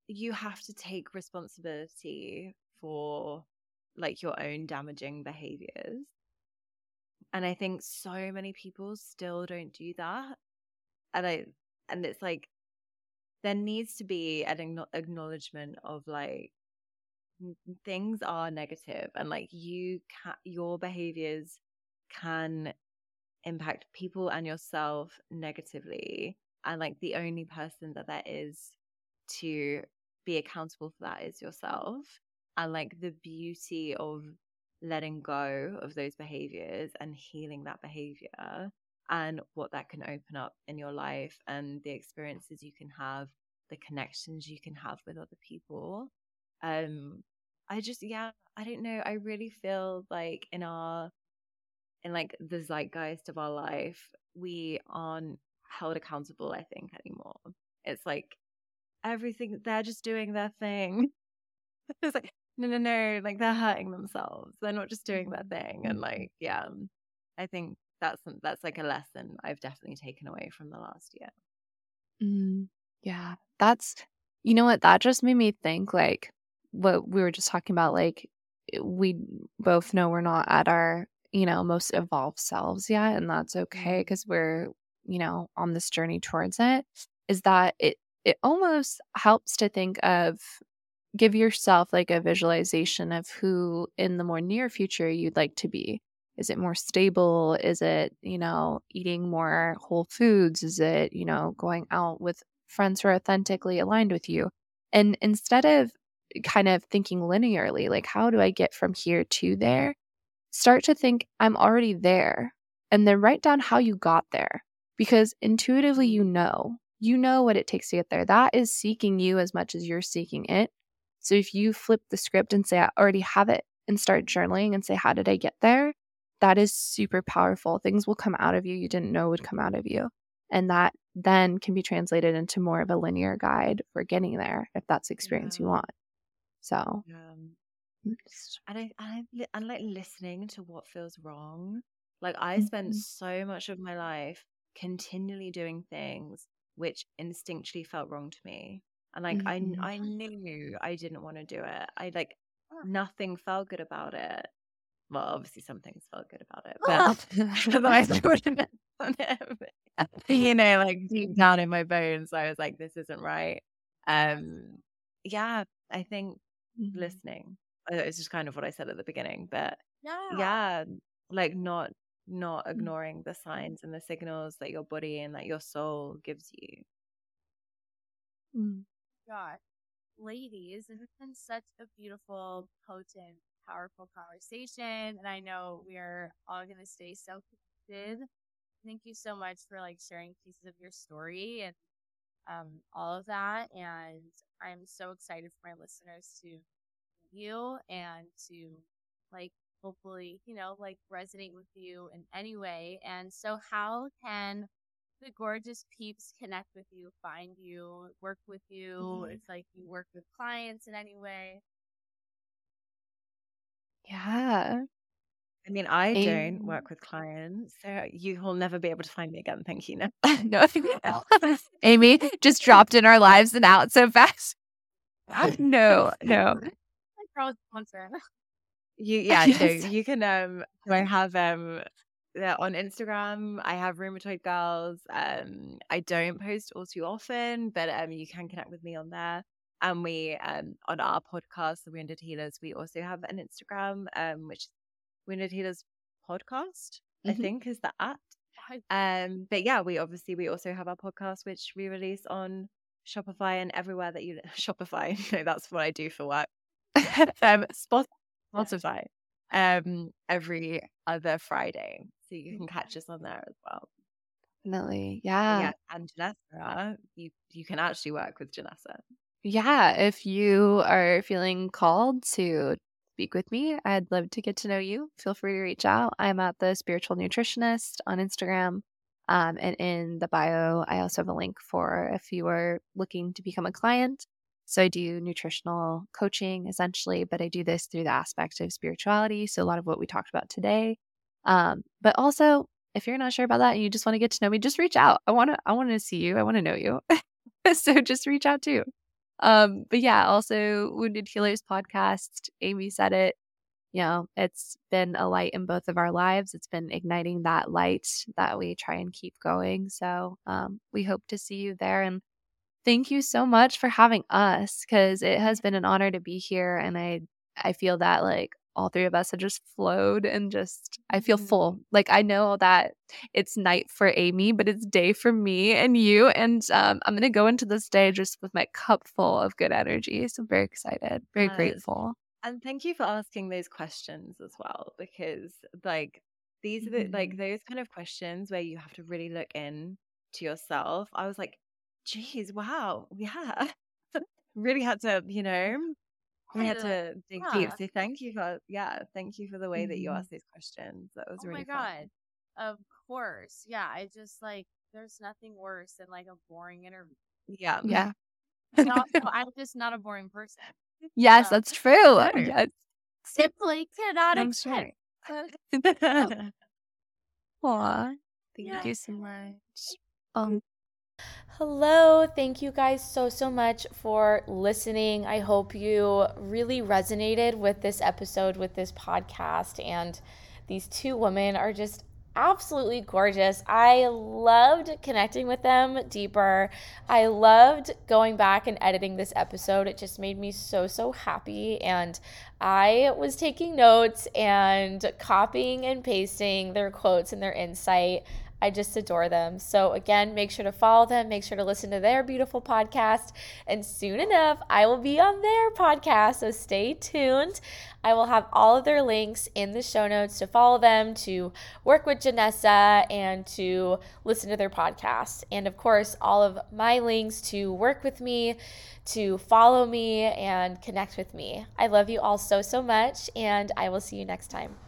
you have to take responsibility for like your own damaging behaviors. And I think so many people still don't do that. And it's like, there needs to be an acknowledgement of like things are negative, and like your behaviors can impact people and yourself negatively, and like the only person that is to be accountable for that is yourself. And like the beauty of letting go of those behaviors and healing that behavior, and what that can open up in your life, and the experiences you can have, the connections you can have with other people. I don't know. I really feel like in the zeitgeist of our life, we aren't held accountable, I think, anymore. It's like everything, they're just doing their thing. It's like, no, like they're hurting themselves. They're not just doing their thing. And like, yeah, I think that's like a lesson I've definitely taken away from the last year. Yeah, that's, you know what, that just made me think, like, what we were just talking about, like, we both know we're not at our, you know, most evolved selves yet, and that's okay because we're, you know, on this journey towards it, is that it almost helps to think of, give yourself like a visualization of who in the more near future you'd like to be. Is it more stable? Is it, you know, eating more whole foods? Is it, you know, going out with friends who are authentically aligned with you? And instead of kind of thinking linearly, like, how do I get from here to there? Start to think, I'm already there. And then write down how you got there, because intuitively, you know what it takes to get there. That is seeking you as much as you're seeking it. So if you flip the script and say, I already have it, and start journaling and say, how did I get there? That is super powerful. Things will come out of you didn't know would come out of you. And that then can be translated into more of a linear guide for getting there, if that's the experience you want. So, and like listening to what feels wrong. Like, I spent so much of my life continually doing things which instinctually felt wrong to me. And like, I knew I didn't want to do it. Nothing felt good about it. Well, obviously some things felt good about it, but otherwise I wouldn't have done it. You know, like, deep down in my bones, I was like, this isn't right. Yeah, I think listening. It's just kind of what I said at the beginning, but yeah, like not ignoring the signs and the signals that your body and that your soul gives you. God, ladies, this has been such a beautiful, potent, powerful conversation, and I know we're all going to stay so connected. Thank you so much for like sharing pieces of your story and all of that, and I'm so excited for my listeners to meet you and to like hopefully, you know, like resonate with you in any way. And so how can the gorgeous peeps connect with you, find you, work with you, if like you work with clients in any way? Yeah. I mean, I don't work with clients, so you will never be able to find me again. Thank you. No. Amy just dropped in our lives and out so fast. No. So you can, I have, on Instagram, I have Rheumatoid Girls. I don't post all too often, but you can connect with me on there. And we, on our podcast, The Wounded Healers, we also have an Instagram, which is Wounded Healers Podcast, I think is the at. But yeah, we also have our podcast, which we release on Shopify and everywhere that you Shopify. No, that's what I do for work. Spotify. Every other Friday, so you can catch us on there as well. Definitely, yeah. And Janessa, you can actually work with Janessa. Yeah, if you are feeling called to speak with me, I'd love to get to know you. Feel free to reach out. I'm at The Spiritual Nutritionist on Instagram, and in the bio, I also have a link for if you are looking to become a client. So I do nutritional coaching essentially, but I do this through the aspect of spirituality. So a lot of what we talked about today, but also if you're not sure about that and you just want to get to know me, just reach out. I want to see you. I want to know you. So just reach out too. But yeah, also Wounded Healers Podcast, Amy said it, you know, it's been a light in both of our lives. It's been igniting that light that we try and keep going. So, we hope to see you there, and thank you so much for having us, because it has been an honor to be here. And I feel that like all three of us have just flowed and just, I feel full. Like, I know that it's night for Amy, but it's day for me and you. And I'm going to go into this day just with my cup full of good energy. So I'm very excited, very grateful. And thank you for asking those questions as well, because like these are the, like those kind of questions where you have to really look in to yourself. I was like, geez, wow, yeah. Really had to, you know, we had to dig deep. So thank you for the way that you asked these questions. That was really fun. Oh my God. Of course. Yeah. I just like, there's nothing worse than like a boring interview. Yeah. Yeah. I'm just not a boring person. Yes, that's true. Yes. Simply cannot accept. Aw. Thank you so much. Hello, thank you guys so much for listening. I hope you really resonated with this episode, with this podcast, and these two women are just absolutely gorgeous. I loved connecting with them deeper. I loved going back and editing this episode. It just made me so happy, and I was taking notes and copying and pasting their quotes and their insight. I just adore them. So again, make sure to follow them, make sure to listen to their beautiful podcast, and soon enough, I will be on their podcast, so stay tuned. I will have all of their links in the show notes to follow them, to work with Janessa, and to listen to their podcast. And of course, all of my links to work with me, to follow me, and connect with me. I love you all so much, and I will see you next time.